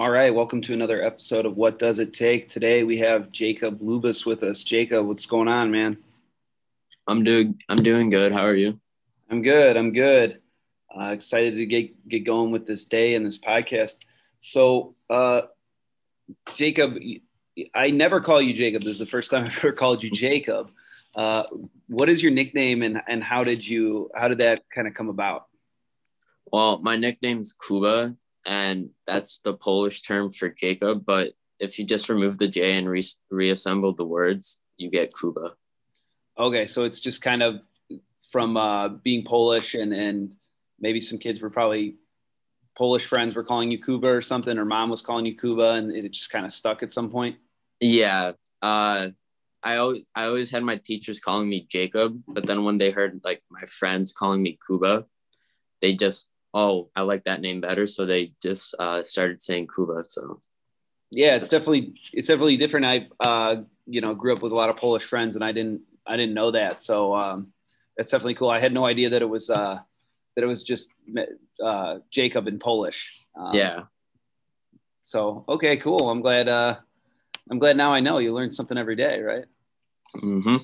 All right, welcome to another episode of What Does It Take? Today we have Jacob Lubus with us. Jacob, what's going on, man? I'm doing good. How are you? I'm good. Excited to get going with this day and this podcast. So, Jacob, I never call you Jacob. This is the first time I've ever called you Jacob. What is your nickname, and how did that kind of come about? Well, my nickname's Kuba, and that's the Polish term for Jacob. But if you just remove the J and reassemble the words, you get Kuba. Okay, so it's just kind of from being Polish, and maybe some kids were probably Polish friends were calling you Kuba or something, or mom was calling you Kuba, and it just kind of stuck at some point. Yeah, I always had my teachers calling me Jacob, but then when they heard like my friends calling me Kuba, they just, oh, I like that name better. So they just started saying Kuba. So yeah, it's definitely different. I grew up with a lot of Polish friends, and I didn't know that. So that's definitely cool. I had no idea that it was just Jacob in Polish. Yeah. So okay, cool. I'm glad now I know. You learn something every day, right? Mm-hmm.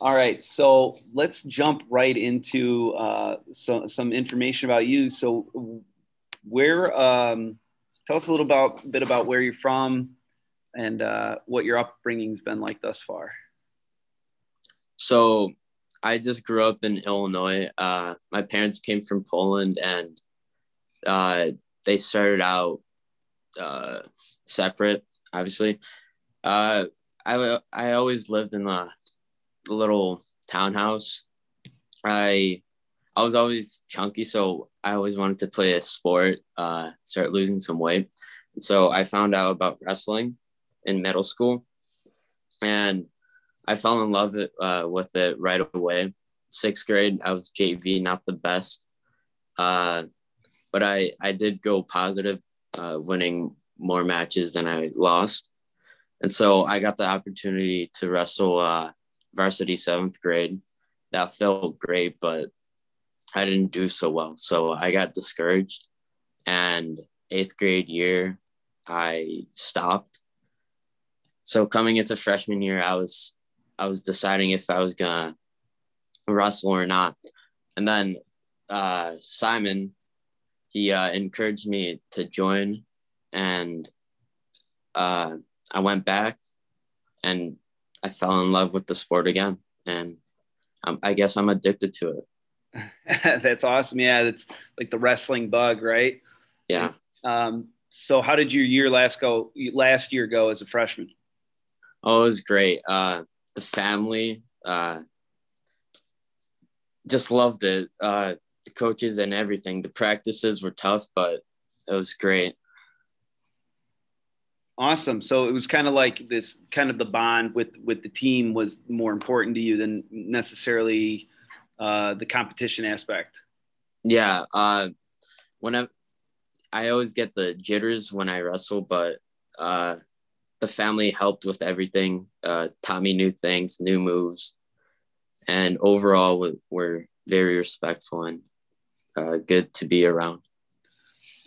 All right, so let's jump right into some information about you. So where, tell us a bit about where you're from and what your upbringing's been like thus far. So I just grew up in Illinois. My parents came from Poland, and they started out separate, obviously. I always lived in the little townhouse. I was always chunky, so I always wanted to play a sport, start losing some weight. So I found out about wrestling in middle school, and I fell in love with it right away. 6th grade, I was JV, not the best, but I did go positive, winning more matches than I lost. And so I got the opportunity to wrestle varsity 7th grade. That felt great, but I didn't do so well, so I got discouraged, and 8th grade year I stopped. So coming into freshman year, I was deciding if I was gonna wrestle or not, and then Simon, he encouraged me to join, and I went back, and I fell in love with the sport again, and I guess I'm addicted to it. That's awesome. Yeah, that's like the wrestling bug, right? Yeah. So how did your year last year go as a freshman? Oh, it was great. The family just loved it. The coaches and everything. The practices were tough, but it was great. Awesome. So it was kind of like this, kind of the bond with the team was more important to you than necessarily the competition aspect. Yeah. When I always get the jitters when I wrestle, but the family helped with everything, taught me new things, new moves, and overall were very respectful and good to be around.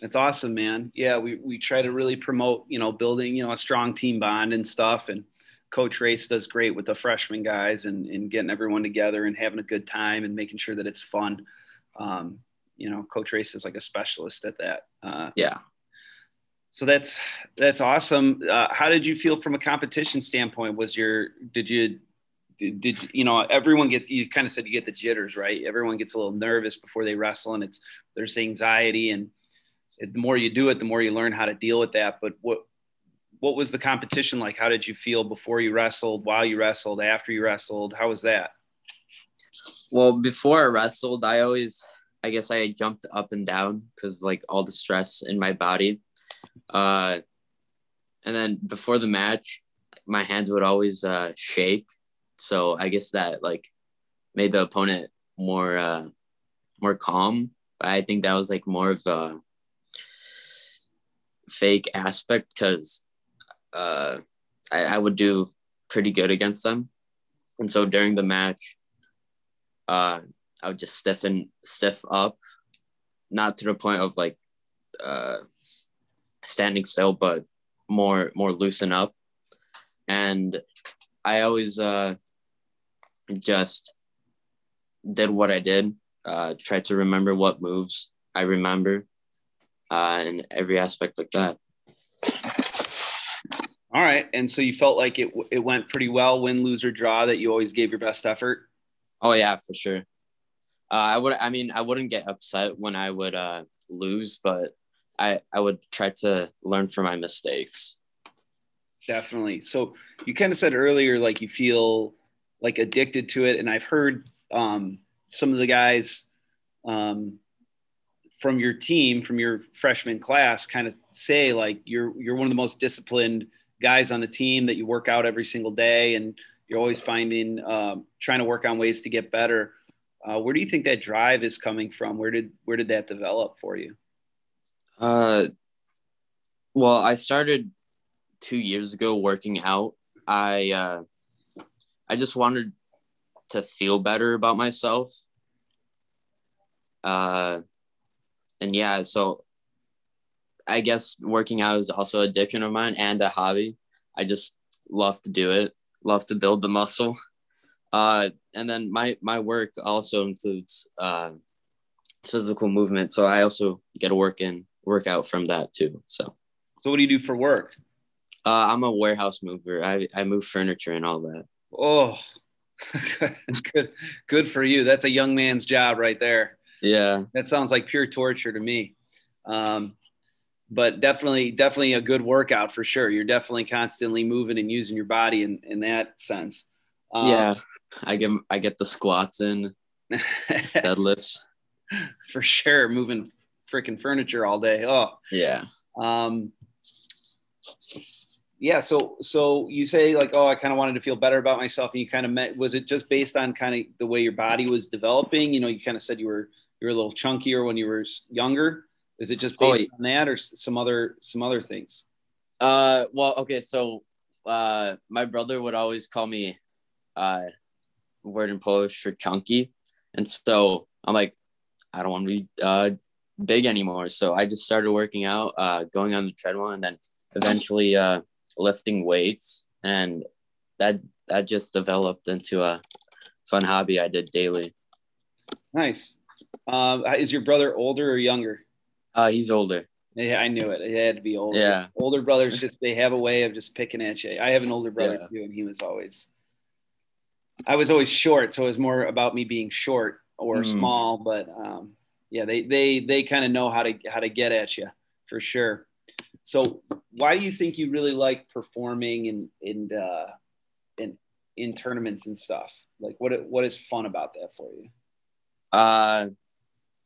That's awesome, man. Yeah, we try to really promote, building, a strong team bond and stuff. And Coach Race does great with the freshman guys and getting everyone together and having a good time and making sure that it's fun. Coach Race is like a specialist at that. Yeah. So that's awesome. How did you feel from a competition standpoint? Everyone gets, you kind of said you get the jitters, right? Everyone gets a little nervous before they wrestle, and there's anxiety, and the more you do it, the more you learn how to deal with that. But what was the competition like? How did you feel before you wrestled, while you wrestled, after you wrestled? How was that? Well, before I wrestled, I jumped up and down because like all the stress in my body. And then before the match, my hands would always shake. So I guess that like made the opponent more calm. But I think that was like more of a fake aspect because I would do pretty good against them, and so during the match I would just stiff up, not to the point of like standing still, but more loosen up. And I always just did what I did, tried to remember what moves I remember, and every aspect like that. All right. And so you felt like it went pretty well, win, lose, or draw, that you always gave your best effort? Oh, yeah, for sure. I wouldn't get upset when I would lose, but I would try to learn from my mistakes. Definitely. So you kind of said earlier, like, you feel like addicted to it. And I've heard some of the guys from your team, from your freshman class, kind of say, like, you're one of the most disciplined guys on the team, that you work out every single day, and you're always finding, trying to work on ways to get better. Where do you think that drive is coming from? Where did that develop for you? Well, I started 2 years ago working out. I just wanted to feel better about myself. And yeah, so I guess working out is also an addiction of mine and a hobby. I just love to do it, love to build the muscle. And then my work also includes physical movement. So I also get a workout from that too. So what do you do for work? I'm a warehouse mover. I move furniture and all that. Oh, good for you. That's a young man's job right there. Yeah. That sounds like pure torture to me. But definitely a good workout for sure. You're definitely constantly moving and using your body in that sense. Yeah. I get the squats in, deadlifts. For sure. Moving freaking furniture all day. Oh yeah. Yeah. So you say, like, oh, I kind of wanted to feel better about myself. And you kind of was it just based on kind of the way your body was developing? You know, you kind of said you were a little chunkier when you were younger. Is it just based on that, or some other things? Well, okay. So, my brother would always call me, word in Polish for chunky. And so I'm like, I don't want to be big anymore. So I just started working out, going on the treadmill, and then eventually lifting weights, and that just developed into a fun hobby I did daily. Nice. Is your brother older or younger? He's older. Yeah, I knew it. It had to be older. Yeah. Older brothers, just, they have a way of just picking at you. I have an older brother too, and I was always short. So it was more about me being short or small, but yeah, they kind of know how to get at you for sure. So why do you think you really like performing in tournaments and stuff? Like, what is fun about that for you?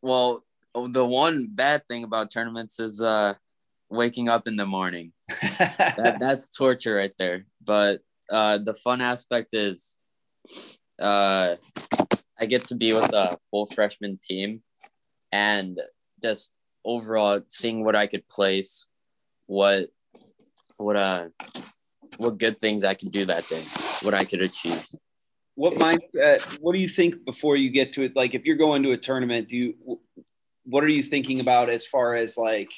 Well, the one bad thing about tournaments is waking up in the morning. That's torture right there. But the fun aspect is I get to be with a full freshman team, and just overall seeing what I could place, what good things I could do that day, what I could achieve. What do you think before you get to it? Like, if you're going to a tournament, what are you thinking about as far as, like,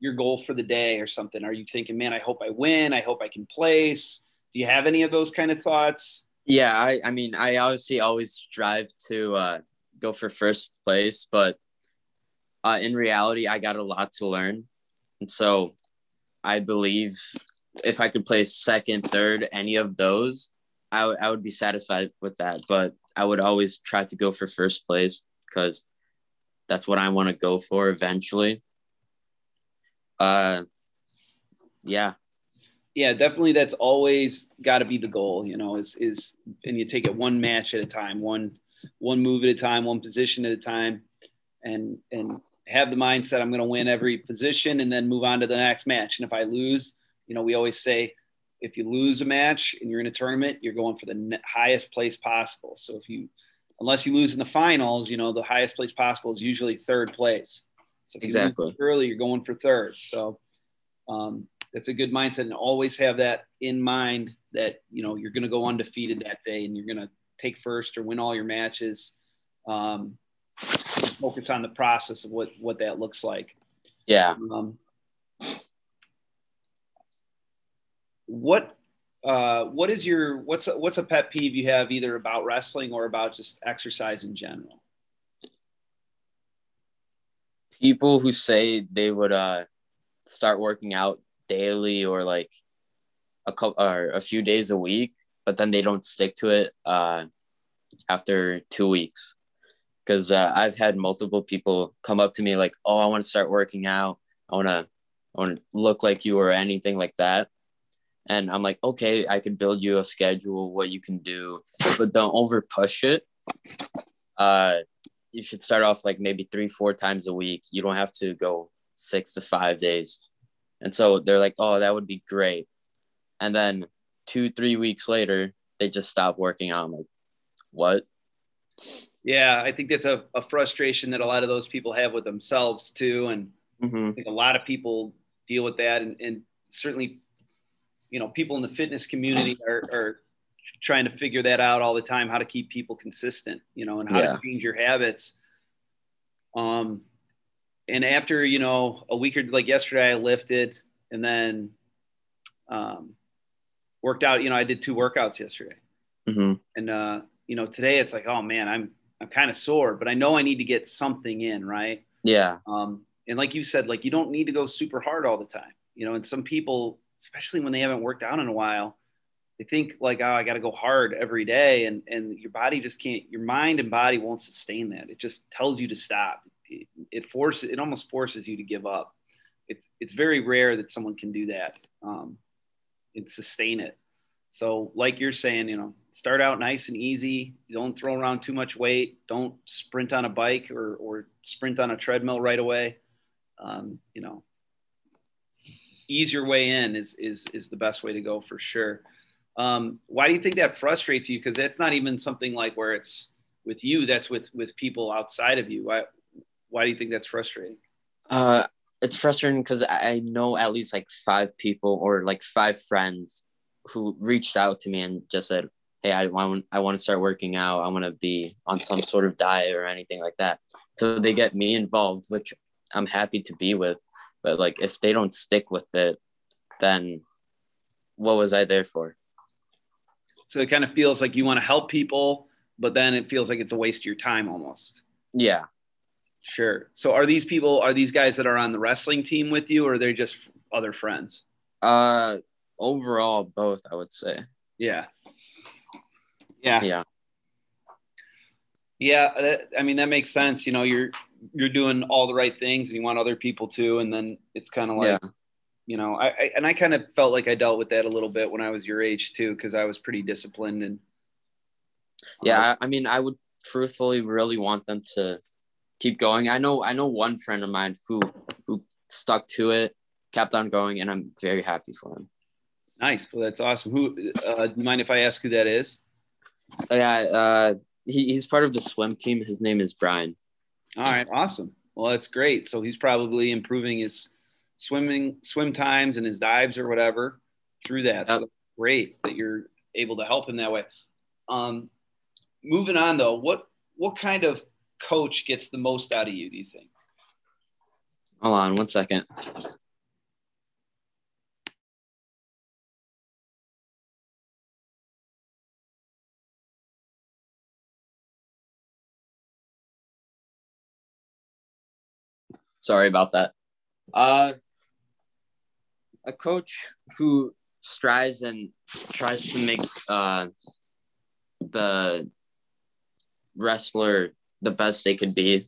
your goal for the day or something? Are you thinking, man, I hope I win, I hope I can place? Do you have any of those kind of thoughts? Yeah, I mean, I obviously always strive to go for first place, but in reality, I got a lot to learn. And so I believe if I could place second, third, any of those, I would be satisfied with that. But I would always try to go for first place, because that's what I want to go for eventually. Yeah. Yeah, definitely. That's always got to be the goal, you know, is, and you take it one match at a time, one move at a time, one position at a time, and have the mindset, I'm going to win every position, and then move on to the next match. And if I lose, you know, we always say, if you lose a match and you're in a tournament, you're going for the highest place possible. So unless you lose in the finals, you know, the highest place possible is usually third place. So if you lose early, you're going for third. So that's a good mindset, and always have that in mind, that, you know, you're going to go undefeated that day, and you're going to take first or win all your matches. Focus on the process of what that looks like. Yeah. What is your, what's a pet peeve you have either about wrestling or about just exercise in general? People who say they would start working out daily or like a couple or a few days a week, but then they don't stick to it after 2 weeks. Because I've had multiple people come up to me like, oh, I want to start working out. I want to look like you or anything like that. And I'm like, okay, I could build you a schedule, what you can do, but don't over push it. You should start off like maybe 3-4 times a week. You don't have to go 6 to 5 days. And so they're like, oh, that would be great. And then 2-3 weeks later, they just stop working out. I'm like, what? Yeah, I think that's a frustration that a lot of those people have with themselves too. And I think a lot of people deal with that. And certainly, you know, people in the fitness community are trying to figure that out all the time, how to keep people consistent, you know, and how to change your habits. And after, you know, a week or like yesterday, I lifted and then worked out, you know, I did 2 workouts yesterday. And, you know, today it's like, oh man, I'm kind of sore, but I know I need to get something in. Right. Yeah. And like you said, like, you don't need to go super hard all the time, you know, and some people, especially when they haven't worked out in a while, they think like, oh, I got to go hard every day. And your body just can't, your mind and body won't sustain that. It just tells you to stop. It almost forces you to give up. It's very rare that someone can do that and sustain it. So like you're saying, you know, start out nice and easy. Don't throw around too much weight. Don't sprint on a bike or sprint on a treadmill right away. You know, ease your way in is the best way to go for sure. Why do you think that frustrates you? Because that's not even something like where it's with you, that's with people outside of you. Why do you think that's frustrating? It's frustrating because I know at least like 5 people or like 5 friends who reached out to me and just said, hey, I want to start working out. I want to be on some sort of diet or anything like that. So they get me involved, which I'm happy to be with. But like, if they don't stick with it, then what was I there for? So it kind of feels like you want to help people, but then it feels like it's a waste of your time almost. Yeah. Sure. So are these guys that are on the wrestling team with you, or are they just other friends? Overall, both, I would say. Yeah. Yeah. Yeah. Yeah. I mean, that makes sense. You know, you're doing all the right things and you want other people to, and then it's kind of like, you know, I kind of felt like I dealt with that a little bit when I was your age too, because I was pretty disciplined. And I mean, I would truthfully really want them to keep going. I know one friend of mine who stuck to it, kept on going, and I'm very happy for him. Nice. Well, that's awesome. Who, do you mind if I ask who that is? Yeah. He's part of the swim team. His name is Brian. All right. Awesome. Well, that's great. So he's probably improving his swim times and his dives or whatever through that. So that's great that you're able to help him that way. Moving on though, what kind of coach gets the most out of you, do you think? Hold on one second. Sorry about that. A coach who strives and tries to make the wrestler the best they could be,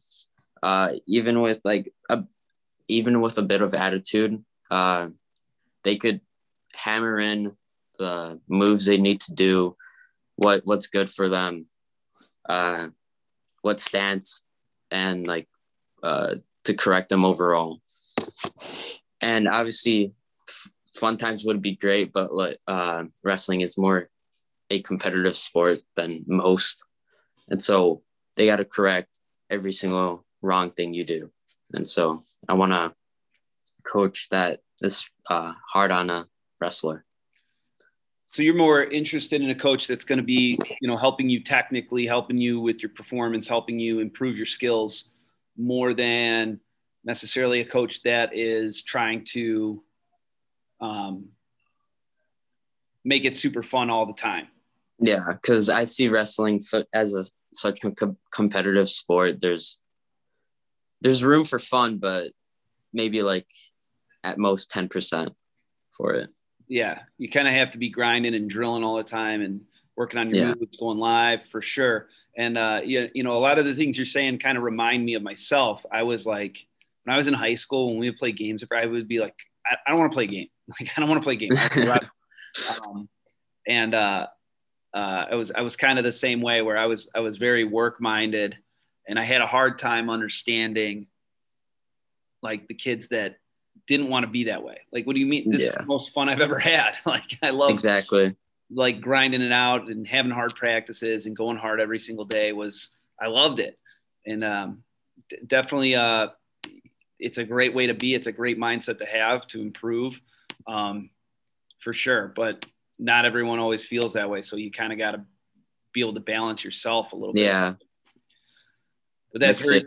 even with a bit of attitude, they could hammer in the moves they need to do, what's good for them, what stance, and like to correct them overall. And obviously fun times would be great, but wrestling is more a competitive sport than most, and so they got to correct every single wrong thing you do. And so I want to coach that is hard on a wrestler. So you're more interested in a coach that's going to be, you know, helping you technically, helping you with your performance, helping you improve your skills, more than necessarily a coach that is trying to make it super fun all the time. Yeah, because I see wrestling as such a competitive sport. There's room for fun, but maybe like at most 10% for it. Yeah, you kind of have to be grinding and drilling all the time and working on your moves, going live for sure. And, you know, a lot of the things you're saying kind of remind me of myself. I was like, when I was in high school, when we would play games, I would be like, I don't want to play a game. Like, I don't want to play a game. I was kind of the same way, where I was very work-minded, and I had a hard time understanding like the kids that didn't want to be that way. Like, what do you mean? This is the most fun I've ever had. Like, I love exactly like grinding it out and having hard practices and going hard every single day. I loved it. And definitely it's a great way to be. It's a great mindset to have to improve for sure. But not everyone always feels that way. So you kind of got to be able to balance yourself a little bit. Yeah. But that's great.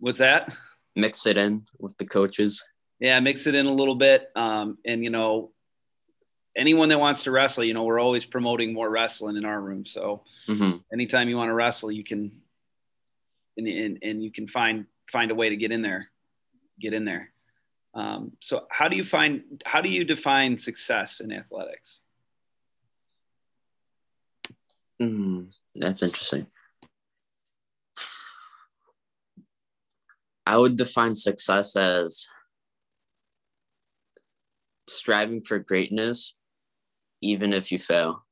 What's that? Mix it in with the coaches. Yeah, mix it in a little bit. And, you know, anyone that wants to wrestle, you know, we're always promoting more wrestling in our room. So anytime you want to wrestle, you can, and you can find a way to get in there. So how do you define success in athletics? That's interesting. I would define success as striving for greatness, even if you fail.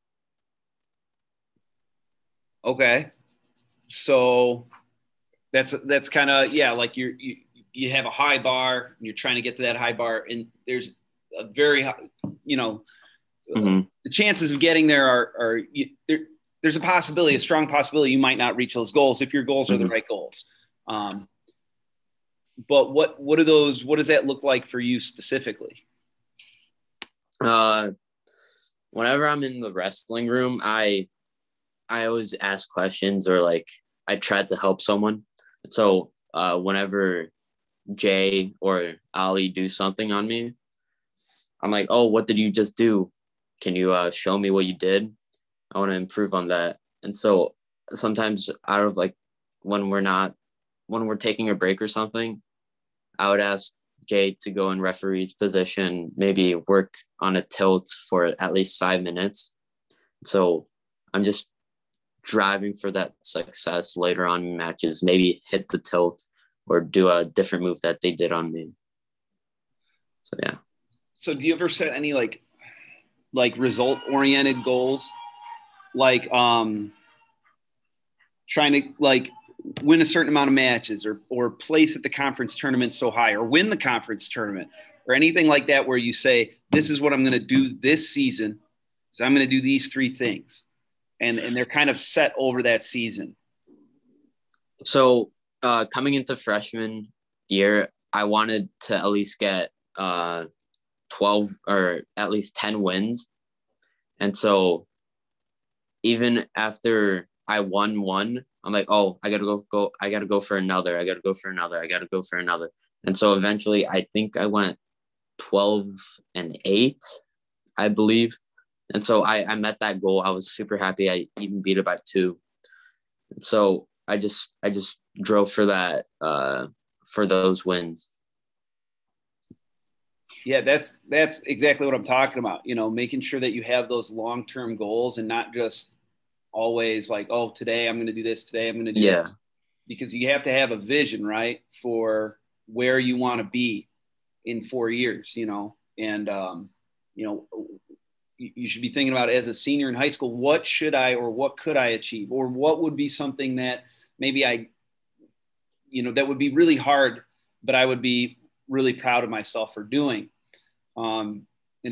Okay. So that's kind of, like you have a high bar and you're trying to get to that high bar, and there's a very high, you know, the chances of getting there are there's a strong possibility you might not reach those goals if your goals are the right goals. But what are those? What does that look like for you specifically? Whenever I'm in the wrestling room, I always ask questions, or like I try to help someone. So whenever Jay or Ali do something on me, I'm like, oh, what did you just do? Can you show me what you did? I want to improve on that. And so sometimes out of like when we're taking a break or something, I would ask Jay to go in referee's position, maybe work on a tilt for at least 5 minutes. So I'm just driving for that success later on in matches, maybe hit the tilt or do a different move that they did on me. So, yeah. So do you ever set any like result oriented goals? Like trying to like win a certain amount of matches or place at the conference tournament so high, or win the conference tournament, or anything like that, where you say, this is what I'm going to do this season. So I'm going to do these three things. And they're kind of set over that season. So coming into freshman year, I wanted to at least get 12 or at least 10 wins. And so even after I won one, I'm like, oh, I got to go for another. And so eventually I think I went 12-8, I believe. And so I met that goal. I was super happy. I even beat it by 2. And so I just drove for that, for those wins. Yeah, that's exactly what I'm talking about. You know, making sure that you have those long-term goals and not just always like, oh, today I'm going to do this, today I'm going to do that. Because you have to have a vision, right, for where you want to be in 4 years, you know. And you know, you should be thinking about, as a senior in high school, what should I or what could I achieve, or what would be something that maybe I, you know, that would be really hard, but I would be really proud of myself for doing. And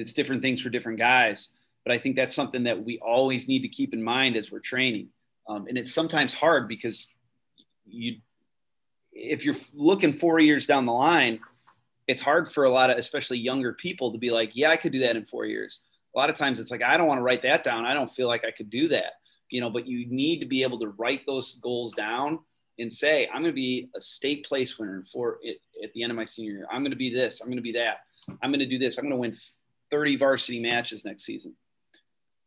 it's different things for different guys. But I think that's something that we always need to keep in mind as we're training. And it's sometimes hard because if you're looking 4 years down the line, it's hard for a lot of, especially younger people, to be like, yeah, I could do that in 4 years. A lot of times it's like, I don't want to write that down. I don't feel like I could do that, you know, but you need to be able to write those goals down and say, I'm going to be a state place winner for it at the end of my senior year. I'm going to be this. I'm going to be that. I'm going to do this. I'm going to win 30 varsity matches next season.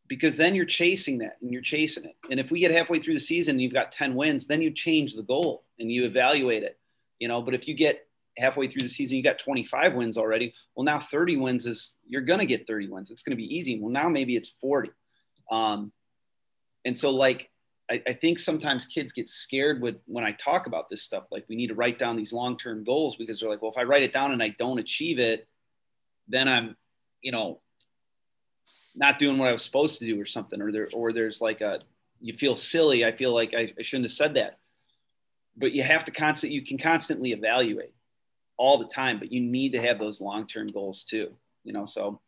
because then you're chasing that and you're chasing it. And if we get halfway through the season and you've got 10 wins, then you change the goal and you evaluate it, you know. But if you get halfway through the season, you got 25 wins already. Well, now 30 wins is, you're going to get 30 wins. It's going to be easy. Well, now maybe it's 40. And so like, I think sometimes kids get scared when I talk about this stuff, like we need to write down these long-term goals, because they're like, well, if I write it down and I don't achieve it, then I'm, you know, not doing what I was supposed to do or something, or there's like you feel silly. I feel like I shouldn't have said that, but you have to you can constantly evaluate all the time, but you need to have those long-term goals too, you know? So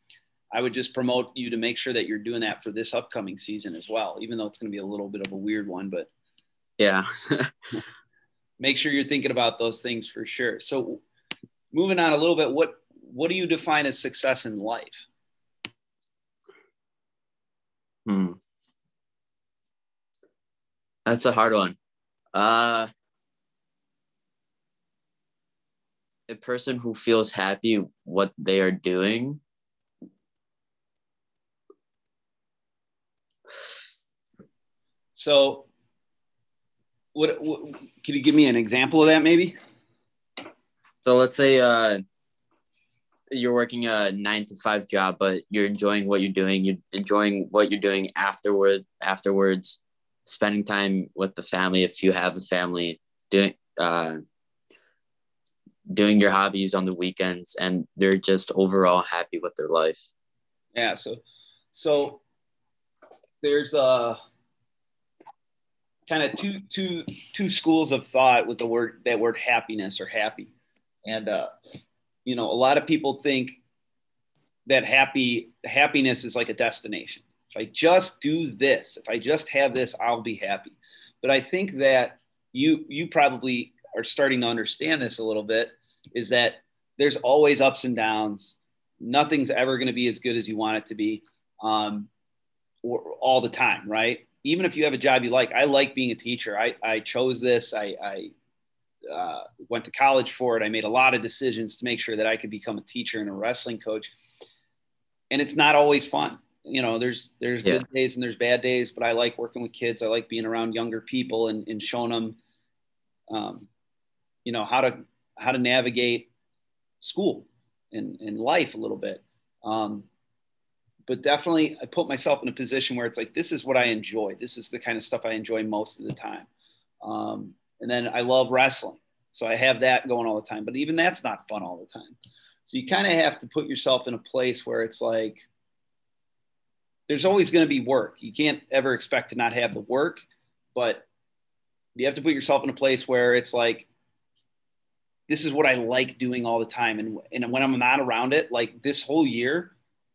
I would just promote you to make sure that you're doing that for this upcoming season as well, even though it's going to be a little bit of a weird one, but yeah, make sure you're thinking about those things for sure. So moving on a little bit, what do you define as success in life? That's a hard one. A person who feels happy what they are doing. So what could you give me an example of that maybe? So let's say you're working a 9-to-5 job, but you're enjoying what you're doing. You're enjoying what you're doing afterwards, spending time with the family. If you have a family, doing your hobbies on the weekends, and they're just overall happy with their life. Yeah. So there's kind of two schools of thought with that word happiness or happy. And, you know, a lot of people think that happiness is like a destination. If I just do this, if I just have this, I'll be happy. But I think that you probably are starting to understand this a little bit, is that there's always ups and downs. Nothing's ever going to be as good as you want it to be or all the time, right? Even if you have a job you like. I like being a teacher. I chose this. I went to college for it. I made a lot of decisions to make sure that I could become a teacher and a wrestling coach. And it's not always fun. You know, there's good days and there's bad days, but I like working with kids. I like being around younger people and showing them, you know, how to navigate school and life a little bit. But definitely I put myself in a position where it's like, this is what I enjoy. This is the kind of stuff I enjoy most of the time. And then I love wrestling. So I have that going all the time, but even that's not fun all the time. So you kind of have to put yourself in a place where it's like, there's always going to be work. You can't ever expect to not have the work, but you have to put yourself in a place where it's like, this is what I like doing all the time. And when I'm not around it, like this whole year,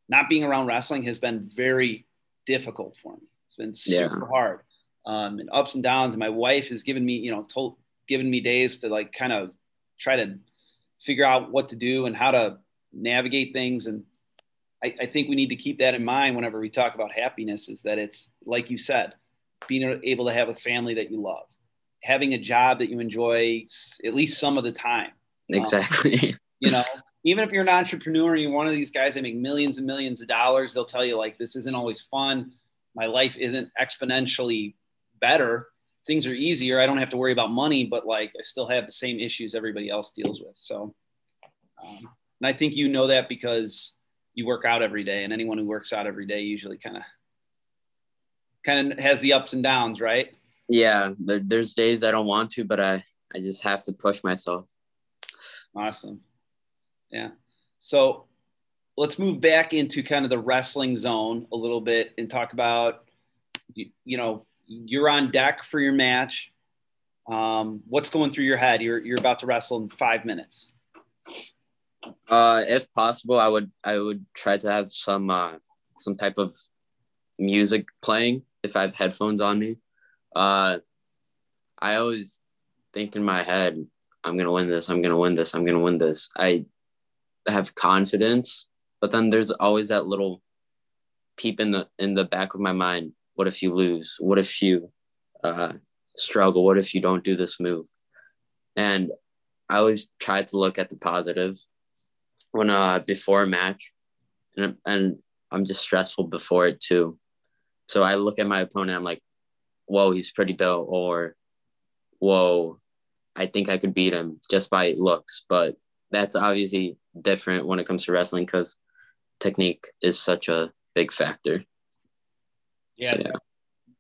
not being around wrestling has been very difficult for me. It's been super hard. And ups and downs, and my wife has given me, you know, given me days to like kind of try to figure out what to do and how to navigate things. And I think we need to keep that in mind whenever we talk about happiness, is that it's like you said, being able to have a family that you love, having a job that you enjoy at least some of the time. Exactly. You know, even if you're an entrepreneur, you're one of these guys that make millions and millions of dollars, they'll tell you like, this isn't always fun. My life isn't exponentially better. Things are easier. I don't have to worry about money, but like I still have the same issues everybody else deals with. So, and I think you know that because you work out every day, and anyone who works out every day usually kind of has the ups and downs, right? Yeah. There's days I don't want to, but I just have to push myself. Awesome. Yeah. So let's move back into kind of the wrestling zone a little bit and talk about, you know, you're on deck for your match. What's going through your head? You're about to wrestle in 5 minutes. If possible, I would try to have some type of music playing if I have headphones on me. I always think in my head, I'm going to win this. I'm going to win this. I'm going to win this. I have confidence, but then there's always that little peep in the back of my mind. What if you lose? What if you struggle? What if you don't do this move? And I always try to look at the positive when before a match, and I'm just stressful before it too. So I look at my opponent, I'm like, whoa, he's pretty built, or whoa, I think I could beat him just by looks. But that's obviously different when it comes to wrestling because technique is such a big factor. Yeah, so, yeah,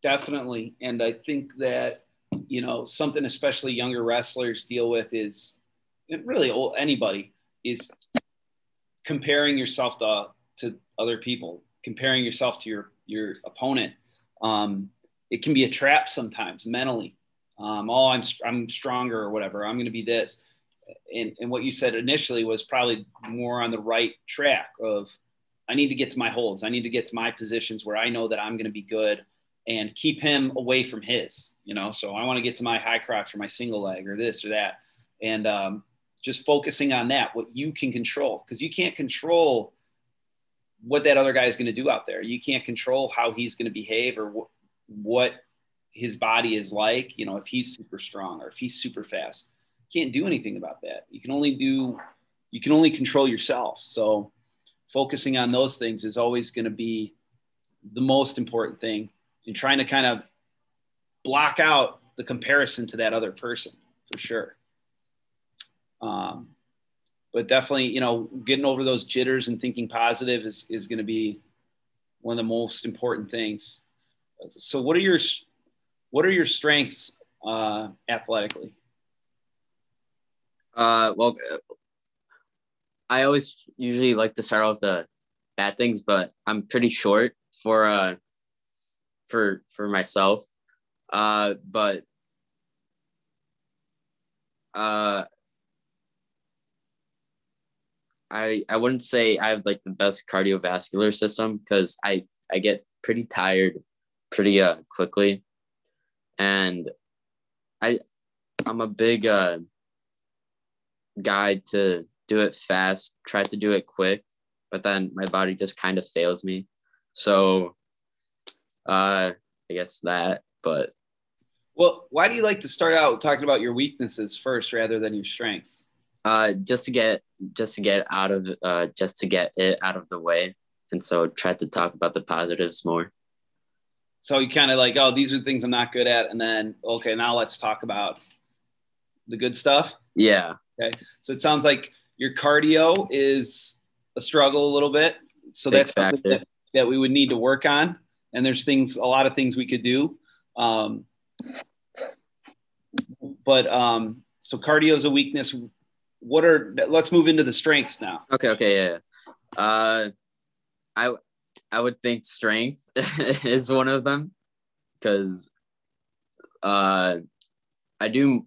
definitely. And I think that, you know, something especially younger wrestlers deal with is, and really anybody, is comparing yourself to other people, comparing yourself to your opponent. It can be a trap sometimes mentally. I'm stronger or whatever. I'm going to be this. And what you said initially was probably more on the right track of, I need to get to my holds. I need to get to my positions where I know that I'm going to be good and keep him away from his, you know? So I want to get to my high crotch or my single leg or this or that. And just focusing on that, what you can control, because you can't control what that other guy is going to do out there. You can't control how he's going to behave or what his body is like, you know, if he's super strong or if he's super fast. You can't do anything about that. You can only control yourself. So focusing on those things is always going to be the most important thing, and trying to kind of block out the comparison to that other person for sure. But definitely, you know, getting over those jitters and thinking positive is going to be one of the most important things. So what are your strengths athletically? Well, I always usually like to start off the bad things, but I'm pretty short for myself. But I wouldn't say I have like the best cardiovascular system because I get pretty tired pretty quickly, and I'm a big guy to do it fast, try to do it quick, but then my body just kind of fails me. So I guess that, but. Well, why do you like to start out talking about your weaknesses first rather than your strengths? Just to get it out of the way. And so try to talk about the positives more. So you kind of like, oh, these are the things I'm not good at. And then, okay, now let's talk about the good stuff. Yeah. Okay. So it sounds like your cardio is a struggle a little bit. So that's something that we would need to work on. And there's a lot of things we could do. So cardio is a weakness. Let's move into the strengths now. Okay. Yeah. I would think strength is one of them because I do.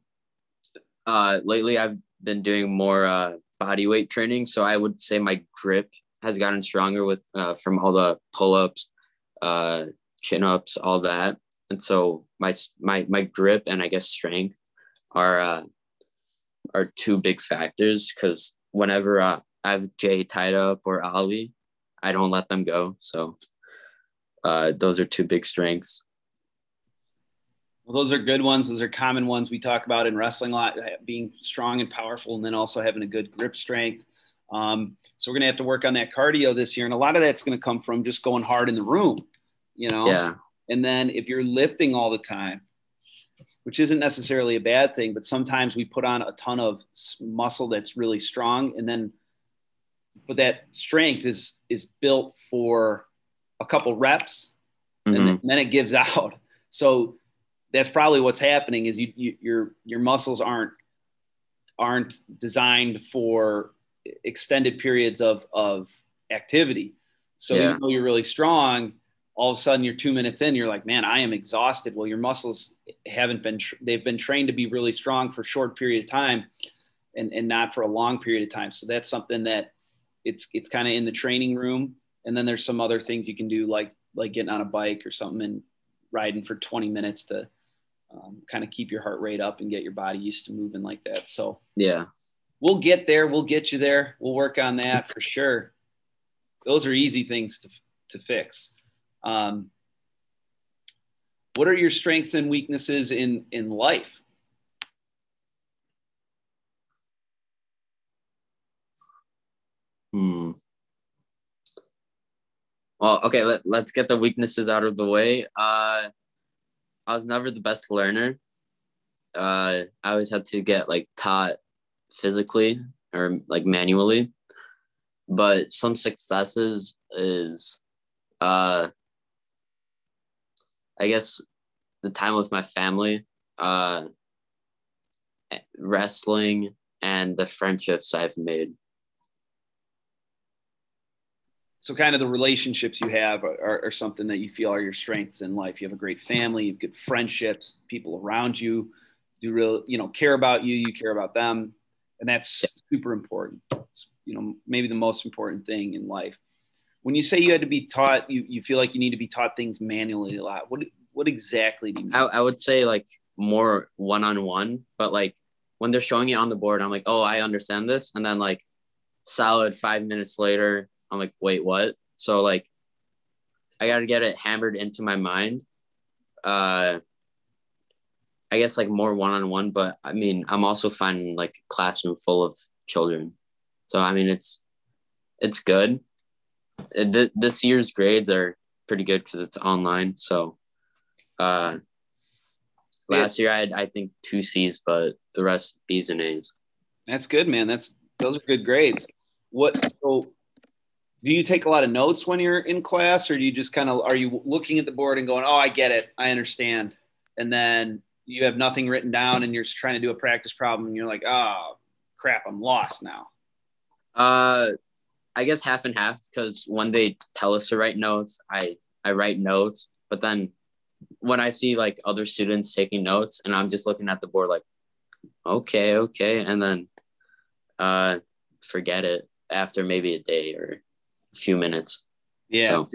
Lately, I've been doing more body weight training, so I would say my grip has gotten stronger with from all the pull-ups, chin-ups, all that. And so my grip and I guess strength are two big factors because whenever I have Jay tied up or Ali, I don't let them go. So those are two big strengths. Well, those are good ones. Those are common ones we talk about in wrestling a lot, being strong and powerful, and then also having a good grip strength. So we're going to have to work on that cardio this year. And a lot of that's going to come from just going hard in the room, you know? Yeah. And then if you're lifting all the time, which isn't necessarily a bad thing, but sometimes we put on a ton of muscle that's really strong. And then, but that strength is built for a couple reps, and then it gives out. So that's probably what's happening is your muscles aren't designed for extended periods of activity. So even though you're really strong, all of a sudden you're 2 minutes in, you're like, man, I am exhausted. Well, your muscles they've been trained to be really strong for a short period of time and not for a long period of time. So that's something that it's kind of in the training room. And then there's some other things you can do, like getting on a bike or something and riding for 20 minutes to kind of keep your heart rate up and get your body used to moving like that. So yeah, we'll get there. We'll get you there. We'll work on that for sure. Those are easy things to fix. What are your strengths and weaknesses in life? Well, Well, okay, let's get the weaknesses out of the way. I was never the best learner. I always had to get taught physically or manually. But some successes is, I guess, the time with my family, wrestling, and the friendships I've made. So kind of the relationships you have are something that you feel are your strengths in life. You have a great family, you have good friendships, people around you care about you, you care about them. And that's super important. It's, maybe the most important thing in life. When you say you had to be taught, you feel like you need to be taught things manually a lot. What exactly do you mean? I would say more one-on-one, but when they're showing it on the board, I'm like, oh, I understand this. And then solid 5 minutes later, I'm like, wait, what? So I got to get it hammered into my mind. I guess more one-on-one, but I mean, I'm also finding a classroom full of children. So, I mean, it's good. This year's grades are pretty good because it's online. So last year I had, I think, 2 C's, but the rest B's and A's. That's good, man. Those are good grades. Do you take a lot of notes when you're in class, or do you just are you looking at the board and going, oh, I get it, I understand. And then you have nothing written down and you're just trying to do a practice problem and you're like, oh, crap, I'm lost now. I guess half and half, because when they tell us to write notes, I write notes. But then when I see other students taking notes and I'm just looking at the board okay. And then forget it after maybe a day or few minutes. Yeah, so.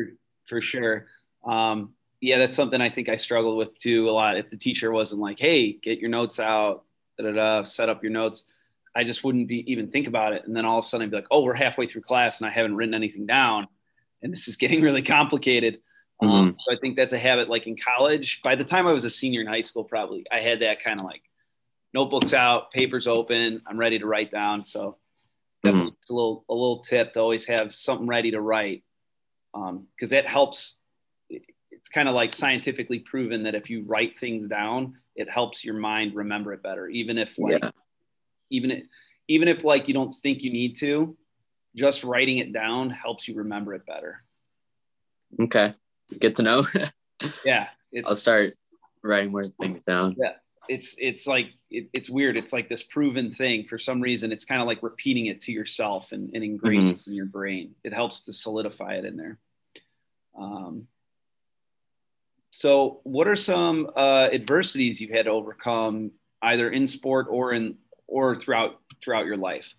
For sure. Yeah, that's something I think I struggled with too a lot. If the teacher wasn't like, hey, get your notes out, set up your notes, I just wouldn't even think about it. And then all of a sudden I'd be like, oh, we're halfway through class and I haven't written anything down and this is getting really complicated. Mm-hmm. So I think that's a habit in college. By the time I was a senior in high school, probably I had that notebooks out, papers open, I'm ready to write down. So definitely it's a little tip to always have something ready to write, because that helps. It's scientifically proven that if you write things down, it helps your mind remember it better. Even if you don't think you need to, just writing it down helps you remember it better. Okay, good to know. Yeah, I'll start writing more things down. Yeah. It's weird. It's this proven thing. For some reason, it's repeating it to yourself and ingraining it in your brain. It helps to solidify it in there. So what are some adversities you've had to overcome either in sport or throughout your life?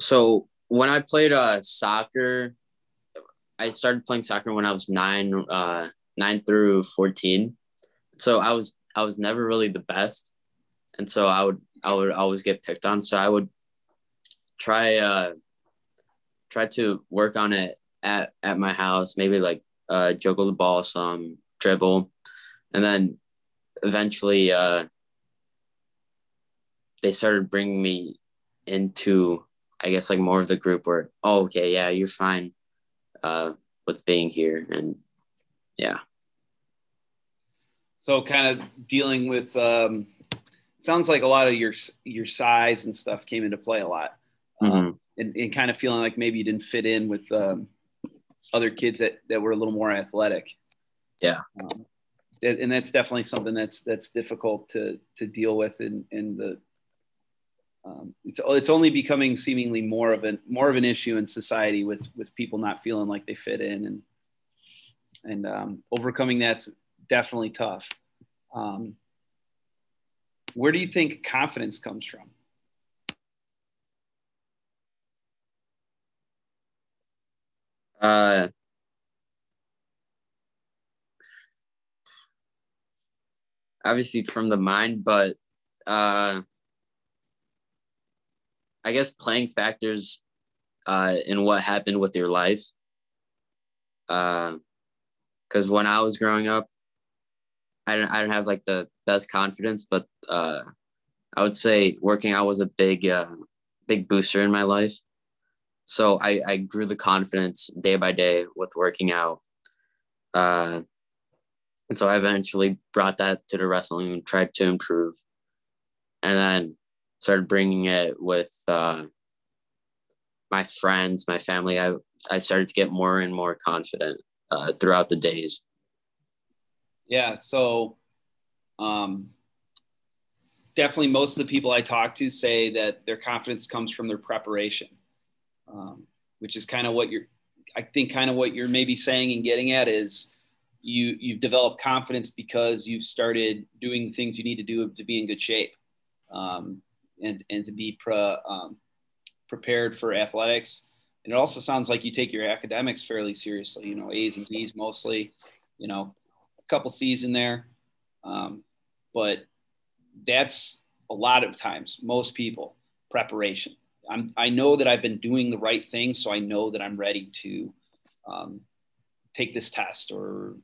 So when I played soccer, I started playing soccer when I was 9 through 14. So I was never really the best. And so I would always get picked on. So I would try to work on it at my house, maybe juggle the ball, some dribble. And then eventually they started bringing me into, I guess, more of the group where, oh, okay, yeah, you're fine with being here. And yeah. So kind of dealing with, sounds like a lot of your size and stuff came into play a lot, and kind of feeling like maybe you didn't fit in with other kids that were a little more athletic. Yeah. And that's definitely something that's difficult to deal with in the, it's only becoming seemingly more of an issue in society with people not feeling like they fit in and overcoming that's definitely tough. Where do you think confidence comes from? Obviously from the mind, but I guess playing factors in what happened with your life. Because when I was growing up, I didn't have the best confidence, but I would say working out was a big booster in my life. So I grew the confidence day by day with working out. And so I eventually brought that to the wrestling and tried to improve. And then started bringing it with my friends, my family. I started to get more and more confident throughout the days. Yeah, so definitely most of the people I talk to say that their confidence comes from their preparation, which is kind of what you're, I think kind of what you're maybe saying and getting at is you've developed confidence because you've started doing the things you need to do to be in good shape and to be prepared for athletics. And it also sounds like you take your academics fairly seriously, you know, A's and B's mostly, you know, a couple C's in there. But that's a lot of times, most people, preparation. I know that I've been doing the right thing, so I know that I'm ready to take this test or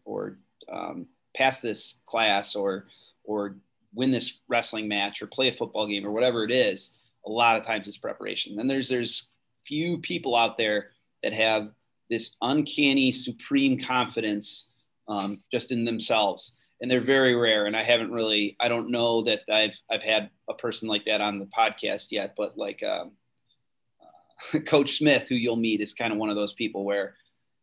pass this class or win this wrestling match or play a football game or whatever it is. A lot of times it's preparation. Then there's few people out there that have this uncanny, supreme confidence just in themselves. And they're very rare. And I don't know that I've had a person like that on the podcast yet, but like Coach Smith, who you'll meet, is kind of one of those people where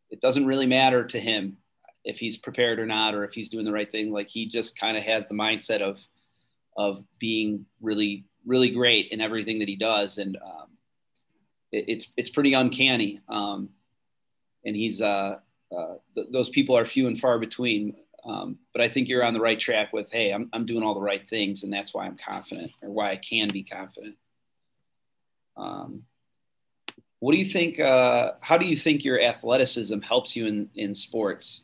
it doesn't really matter to him if he's prepared or not, or if he's doing the right thing. Like he just kind of has the mindset of being really, really great in everything that he does. And it's pretty uncanny. And he's those people are few and far between. But I think you're on the right track with, hey, I'm doing all the right things, and that's why I'm confident, or why I can be confident. What do you think? How do you think your athleticism helps you in sports?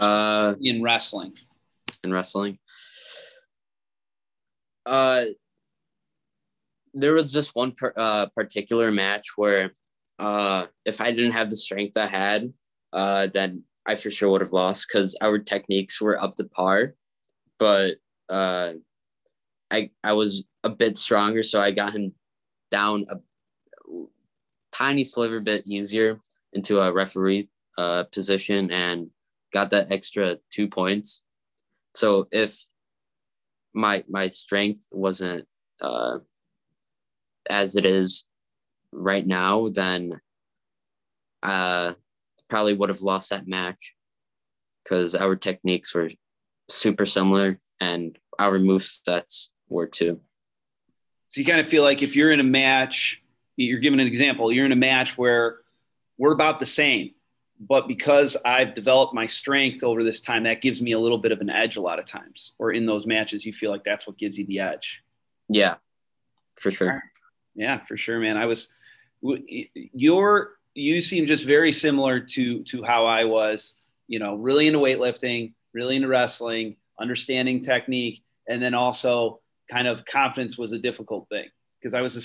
In wrestling. In wrestling. There was just one particular match where if I didn't have the strength I had, then I for sure would have lost because our techniques were up to par, but I was a bit stronger, so I got him down a tiny sliver bit easier into a referee position and got that extra 2 points. So if my strength wasn't as it is right now, then probably would have lost that match because our techniques were super similar and our movesets were too. So you kind of feel like if you're in a match, you're giving an example, you're in a match where we're about the same, but because I've developed my strength over this time, that gives me a little bit of an edge a lot of times, or in those matches, you feel like that's what gives you the edge. Yeah, for sure. Yeah, for sure, man. You seem just very similar to how I was, you know, really into weightlifting, really into wrestling, understanding technique, and then also kind of confidence was a difficult thing because I was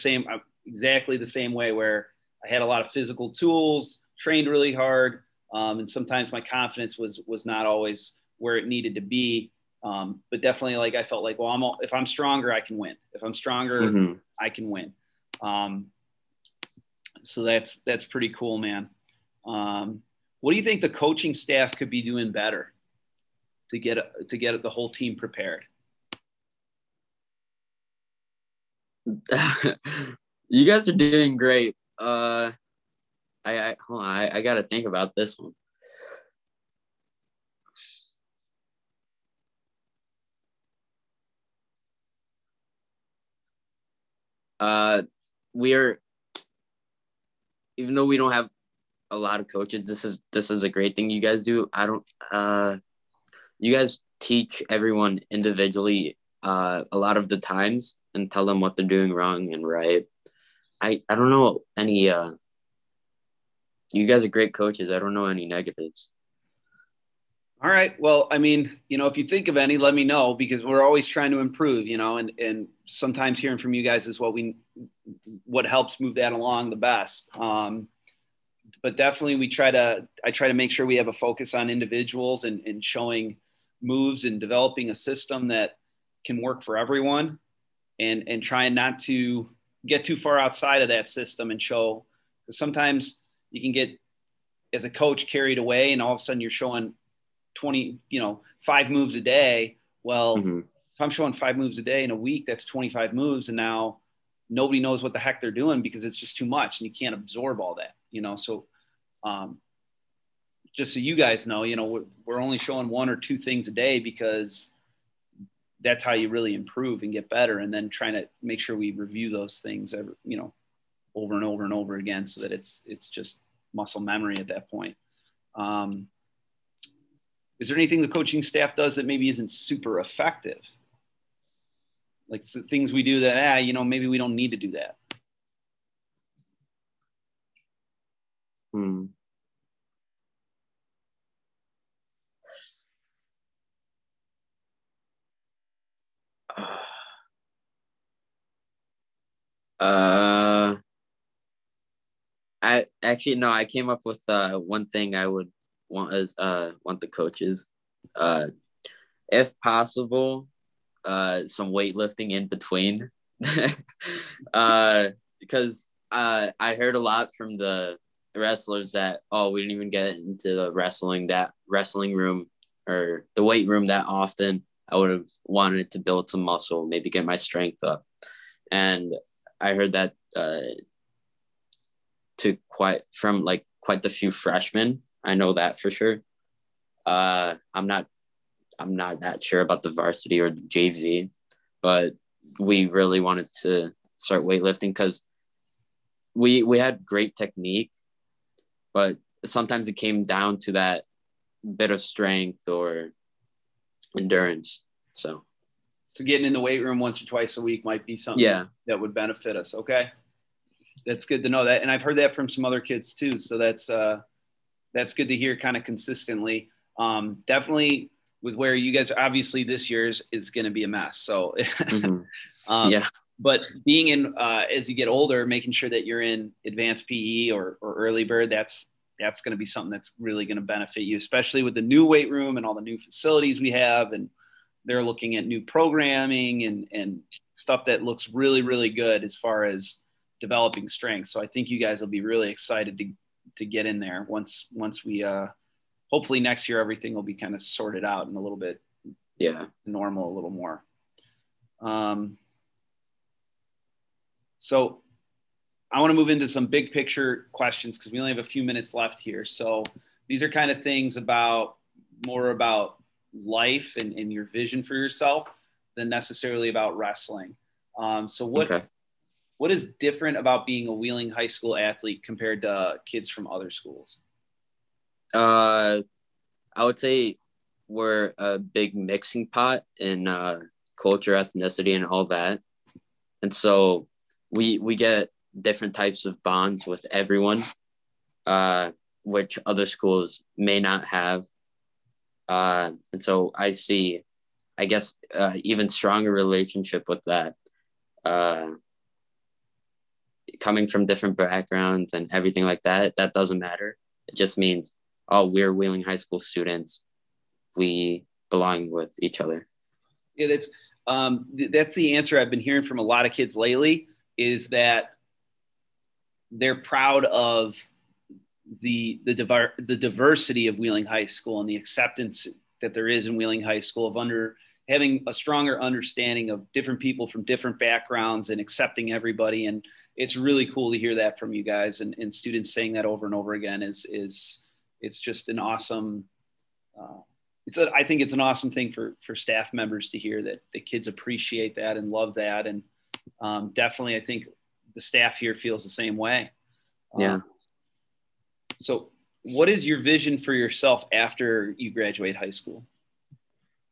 exactly the same way where I had a lot of physical tools, trained really hard, and sometimes my confidence was not always where it needed to be. But definitely, like, I felt like, well, if I'm stronger, I can win. If I'm stronger, mm-hmm. I can win. So that's pretty cool, man. What do you think the coaching staff could be doing better to get the whole team prepared? You guys are doing great. I got to think about this one. Even though we don't have a lot of coaches, this is a great thing you guys do. You guys teach everyone individually a lot of the times and tell them what they're doing wrong and right. I don't know any you guys are great coaches. I don't know any negatives. All right. Well, I mean, you know, if you think of any, let me know, because we're always trying to improve, you know, and sometimes hearing from you guys is what helps move that along the best. But definitely I try to make sure we have a focus on individuals and showing moves and developing a system that can work for everyone and trying not to get too far outside of that system and show, because sometimes you can get as a coach carried away and all of a sudden you're showing 20, you know, 5 moves a day. Well, if I'm showing 5 moves a day in a week, that's 25 moves. And now nobody knows what the heck they're doing because it's just too much and you can't absorb all that, you know? So, just so you guys know, you know, we're only showing 1 or 2 things a day because that's how you really improve and get better. And then trying to make sure we review those things, you know, over and over and over again, so that it's just muscle memory at that point. Is there anything the coaching staff does that maybe isn't super effective? Like things we do that, you know, maybe we don't need to do that. I actually, no, I came up with one thing I would want is want the coaches, if possible, some weightlifting in between, because I heard a lot from the wrestlers that, oh, we didn't even get into the wrestling room or the weight room that often. I would have wanted to build some muscle, maybe get my strength up. And I heard that from quite the few freshmen. I know that for sure. I'm not that sure about the varsity or the JV, but we really wanted to start weightlifting because we had great technique, but sometimes it came down to that bit of strength or endurance. So getting in the weight room once or twice a week might be something that would benefit us. Okay. That's good to know that. And I've heard that from some other kids too. So that's good to hear kind of consistently. Definitely with where you guys are, obviously this year's is going to be a mess. So, but being in, as you get older, making sure that you're in advanced PE or early bird, that's going to be something that's really going to benefit you, especially with the new weight room and all the new facilities we have. And they're looking at new programming and stuff that looks really, really good as far as developing strength. So I think you guys will be really excited to get in there once we, hopefully next year, everything will be kind of sorted out and a little bit normal, a little more. So I want to move into some big picture questions because we only have a few minutes left here. So these are kind of things more about life and your vision for yourself than necessarily about wrestling. So what is different about being a Wheeling High School athlete compared to kids from other schools? I would say we're a big mixing pot in culture, ethnicity, and all that. And so we get different types of bonds with everyone, which other schools may not have. And so I see, I guess, even stronger relationship with that, coming from different backgrounds and everything like that. That doesn't matter. It just means, oh, we're Wheeling High School students. We belong with each other. Yeah, that's the answer I've been hearing from a lot of kids lately, is that they're proud of the diversity of Wheeling High School and the acceptance that there is in Wheeling High School of having a stronger understanding of different people from different backgrounds and accepting everybody. And it's really cool to hear that from you guys, and students saying that over and over again is it's just an awesome, I think it's an awesome thing for staff members to hear that the kids appreciate that and love that. And definitely, I think the staff here feels the same way. So what is your vision for yourself after you graduate high school?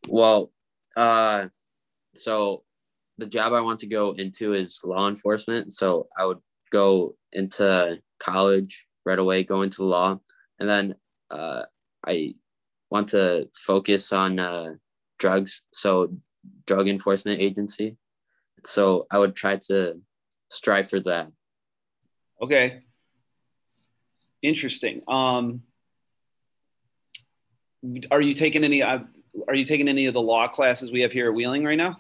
Well, so the job I want to go into is law enforcement. So I would go into college right away, go into law. And then I want to focus on drugs. So drug enforcement agency. So I would try to strive for that. Okay. Interesting. Are you taking any of the law classes we have here at Wheeling right now?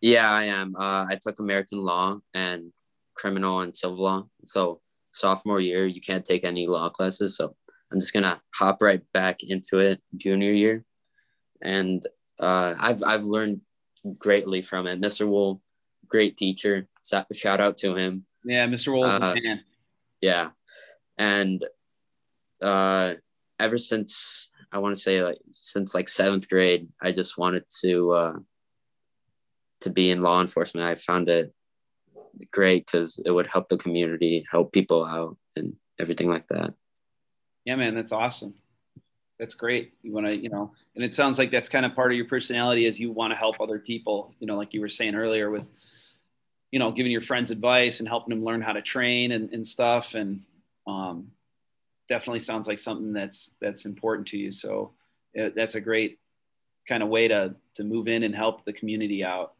Yeah, I am. I took American law and criminal and civil law. So sophomore year, you can't take any law classes. So I'm just going to hop right back into it junior year. And I've learned greatly from it. Mr. Wool, great teacher. Shout out to him. Yeah, Mr. Wool is the man. Yeah. And ever since, I want to say since 7th grade, I just wanted to be in law enforcement. I found it great because it would help the community, help people out and everything like that. Yeah, man, that's awesome. That's great. You want to, and it sounds like that's kind of part of your personality is you want to help other people, like you were saying earlier with, giving your friends advice and helping them learn how to train and stuff. And definitely sounds like something that's important to you. So that's a great kind of way to move in and help the community out.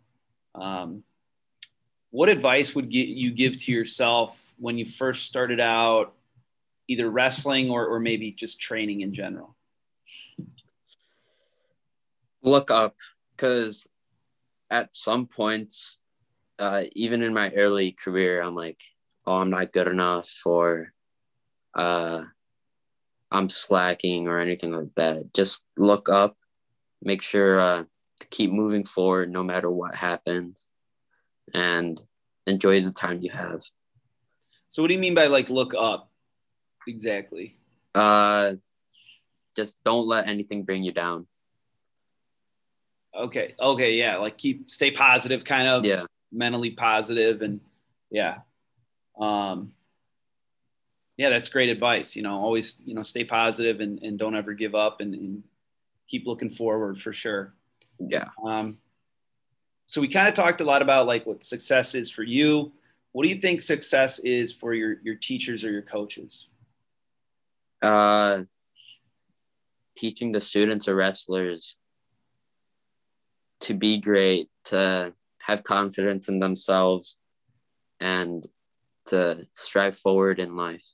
What advice would you give to yourself when you first started out, either wrestling or maybe just training in general? Look up, because at some points, even in my early career, I'm like, oh, I'm not good enough, or I'm slacking or anything like that. Just look up, make sure to keep moving forward no matter what happens, and enjoy the time you have. So what do you mean by look up exactly? Just don't let anything bring you down. Okay. Yeah. Stay positive, kind of. Yeah. Mentally positive. And yeah. Yeah, that's great advice. Always, stay positive and don't ever give up and keep looking forward for sure. Yeah. So we kind of talked a lot about what success is for you. What do you think success is for your teachers or your coaches? Teaching the students or wrestlers to be great, to have confidence in themselves, and to strive forward in life.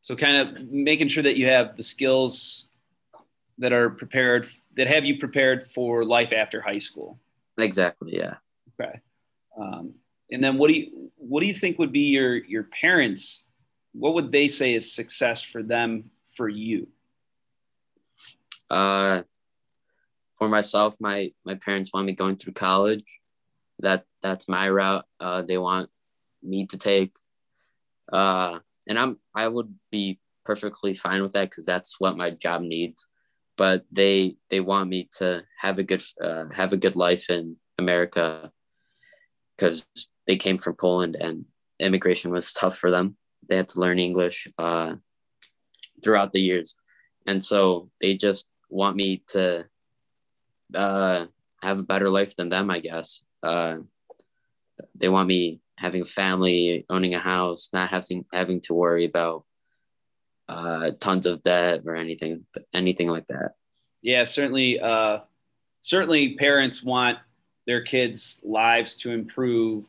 So kind of making sure that you have the skills that are prepared, that have you prepared for life after high school. Exactly. Yeah. Okay. And then what do you think would be your parents? What would they say is success for them, for you? For myself, my parents want me going through college. That's my route. They want me to take, and I would be perfectly fine with that because that's what my job needs. But they want me to have a good life in America because they came from Poland and immigration was tough for them. They had to learn English throughout the years, and so they just want me to have a better life than them, I guess. They want me having a family, owning a house, not having to worry about tons of debt or anything like that. Yeah, certainly parents want their kids' lives to improve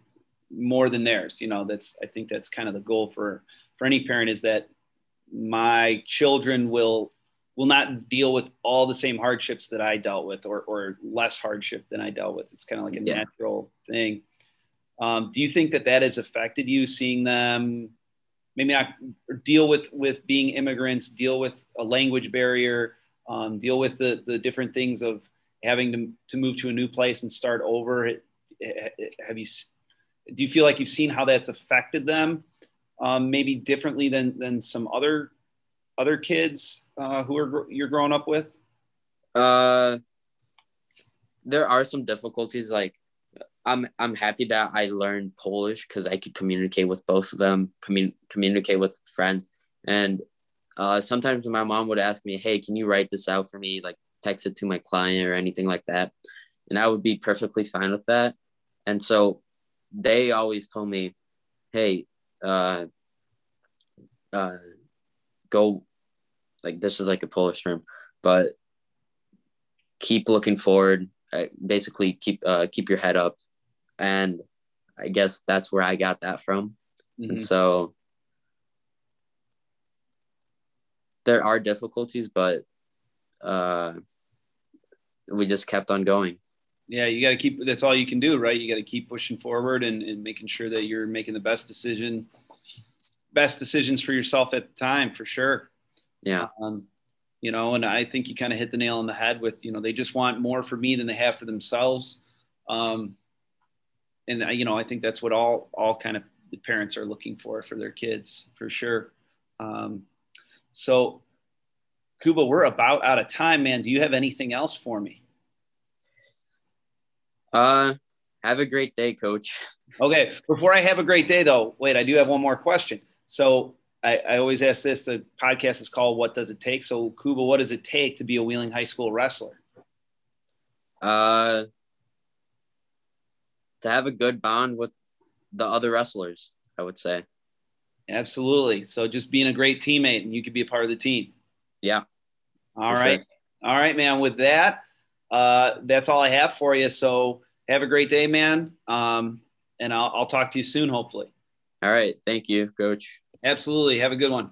more than theirs. I think that's kind of the goal for any parent, is that my children will not deal with all the same hardships that I dealt with or less hardship than I dealt with. It's kind of like a natural thing. Do you think that has affected you, seeing them maybe not deal with being immigrants, deal with a language barrier, deal with the different things of having to move to a new place and start over? Do you feel like you've seen how that's affected them maybe differently than some other kids you're growing up with? There are some difficulties. I'm happy that I learned Polish because I could communicate with both of them, communicate with friends. And sometimes my mom would ask me, hey, can you write this out for me? Text it to my client or anything like that. And I would be perfectly fine with that. And so they always told me, hey, go, this is a Polish term, but keep looking forward. Basically keep your head up. And I guess that's where I got that from. Mm-hmm. And so there are difficulties, but we just kept on going. yeah, you got to keep, that's all you can do, right? You got to keep pushing forward and making sure that you're making the best decisions for yourself at the time, for sure. Yeah. You know, and I think you kind of hit the nail on the head with, you know, they just want more for me than they have for themselves. And you know, I think that's what all kind of the parents are looking for their kids, for sure. So Kuba, we're about out of time, man. Do you have anything else for me? Have a great day, Coach. Okay. Before I have a great day though, wait, I do have one more question. So I always ask this, the podcast is called What Does It Take? So Kuba, what does it take to be a Wheeling High School wrestler? To have a good bond with the other wrestlers, I would say. Absolutely. So just being a great teammate, and you could be a part of the team. Yeah. All right. Sure. All right, man. With that, that's all I have for you. So have a great day, man. And I'll talk to you soon, hopefully. All right. Thank you, Coach. Absolutely. Have a good one.